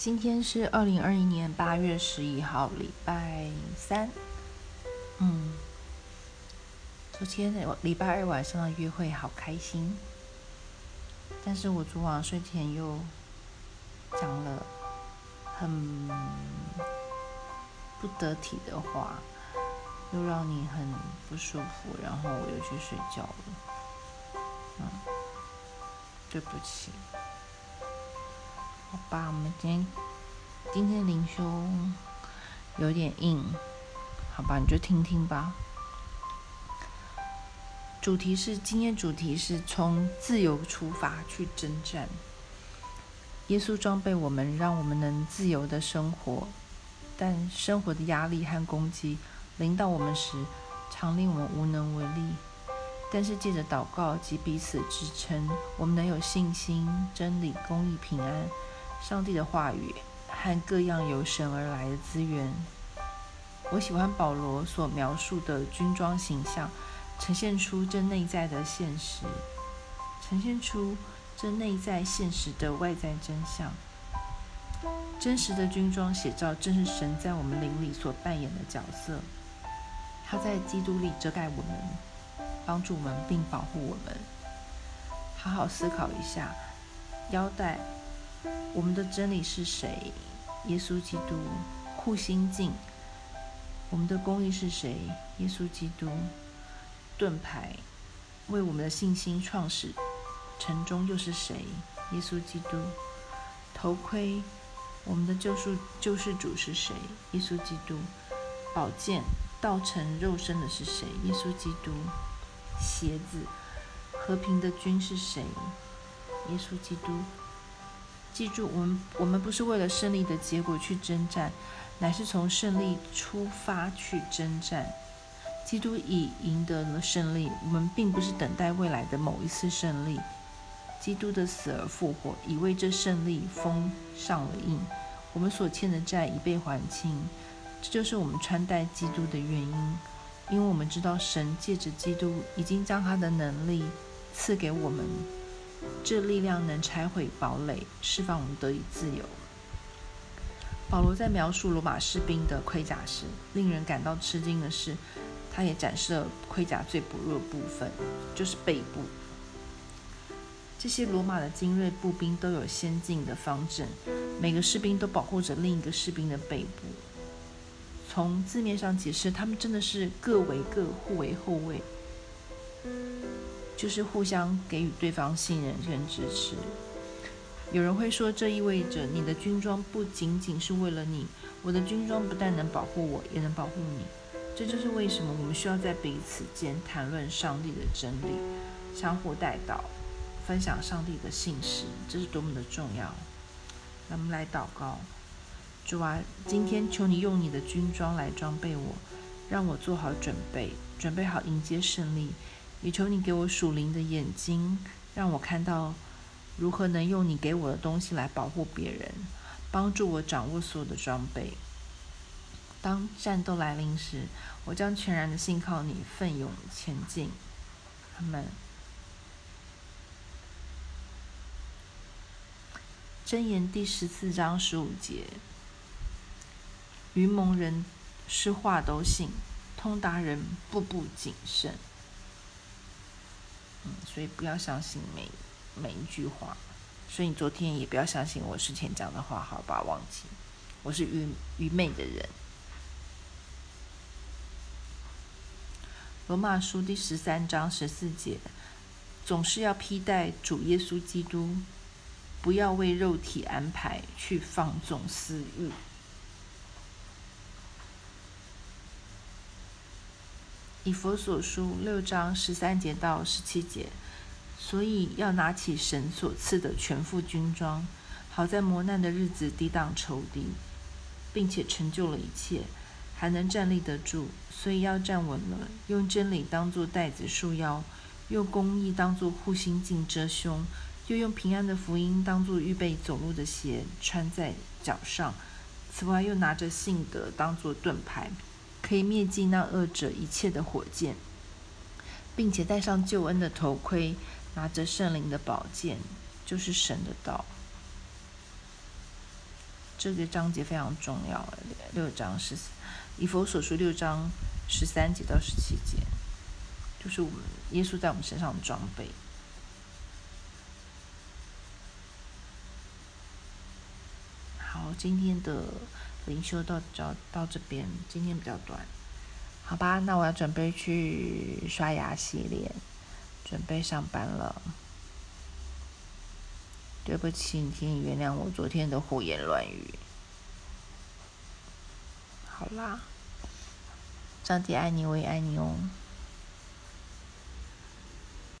今天是2021年8月11号，礼拜三。昨天礼拜二晚上的约会好开心，但是我昨晚睡前又讲了很不得体的话，又让你很不舒服，然后我又去睡觉了。对不起。好吧，我们今天灵修有点硬，好吧，你就听听吧。今天主题是从自由出发去征战。耶稣装备我们，让我们能自由的生活，但生活的压力和攻击临到我们时，常令我们无能为力。但是借着祷告及彼此支撑，我们能有信心、真理、公义、平安、上帝的话语和各样由神而来的资源。我喜欢保罗所描述的军装形象，呈现出这内在现实的外在真相。真实的军装写照正是神在我们灵里所扮演的角色，他在基督里遮盖我们，帮助我们并保护我们。好好思考一下，腰带，我们的真理是谁？耶稣基督。护心镜，我们的公义是谁？耶稣基督。盾牌，为我们的信心创始成终又是谁？耶稣基督。头盔，我们的救世主是谁？耶稣基督。宝剑，道成肉身的是谁？耶稣基督。鞋子，和平的军是谁？耶稣基督。记住，我们不是为了胜利的结果去征战，乃是从胜利出发去征战。基督已赢得了胜利，我们并不是等待未来的某一次胜利。基督的死而复活已为这胜利封上了印，我们所欠的债已被还清，这就是我们穿戴基督的原因。因为我们知道神借着基督已经将他的能力赐给我们，这力量能拆毁堡垒，释放我们得以自由。保罗在描述罗马士兵的盔甲时，令人感到吃惊的是，他也展示了盔甲最薄弱的部分，就是背部。这些罗马的精锐步兵都有先进的方阵，每个士兵都保护着另一个士兵的背部。从字面上解释，他们真的是各为各，互为后卫，就是互相给予对方信任跟支持。有人会说，这意味着你的军装不仅仅是为了你，我的军装不但能保护我，也能保护你。这就是为什么我们需要在彼此间谈论上帝的真理，相互代祷，分享上帝的信实，这是多么的重要。那我们来祷告。主啊，今天求你用你的军装来装备我，让我做好准备，准备好迎接胜利。也求你给我属灵的眼睛，让我看到如何能用你给我的东西来保护别人，帮助我掌握所有的装备。当战斗来临时，我将全然的信靠你，奋勇前进。阿们。箴言第14章15节，愚蒙人是话都信，通达人步步谨慎。所以不要相信每一句话，所以你昨天也不要相信我之前讲的话，好吧，忘记我是愚昧的人。罗马书第13章14节，总是要披戴主耶稣基督，不要为肉体安排去放纵私欲。以弗所书6章13节到17节，所以要拿起神所赐的全副军装，好在磨难的日子抵挡仇敌，并且成就了一切，还能站立得住。所以要站稳了，用真理当作带子束腰，用公义当作护心镜遮胸，又用平安的福音当作预备走路的鞋穿在脚上。此外又拿着信德当作盾牌，可以灭尽那恶者一切的火箭，并且戴上救恩的头盔，拿着圣灵的宝剑，就是神的道。这个章节非常重要，以弗所书6章13节到17节，就是我们耶稣在我们身上的装备。好，今天的灵修到这边，今天比较短，好吧？那我要准备去刷牙洗脸，准备上班了。对不起，请你原谅我昨天的胡言乱语。好啦，上帝爱你，我也爱你哦。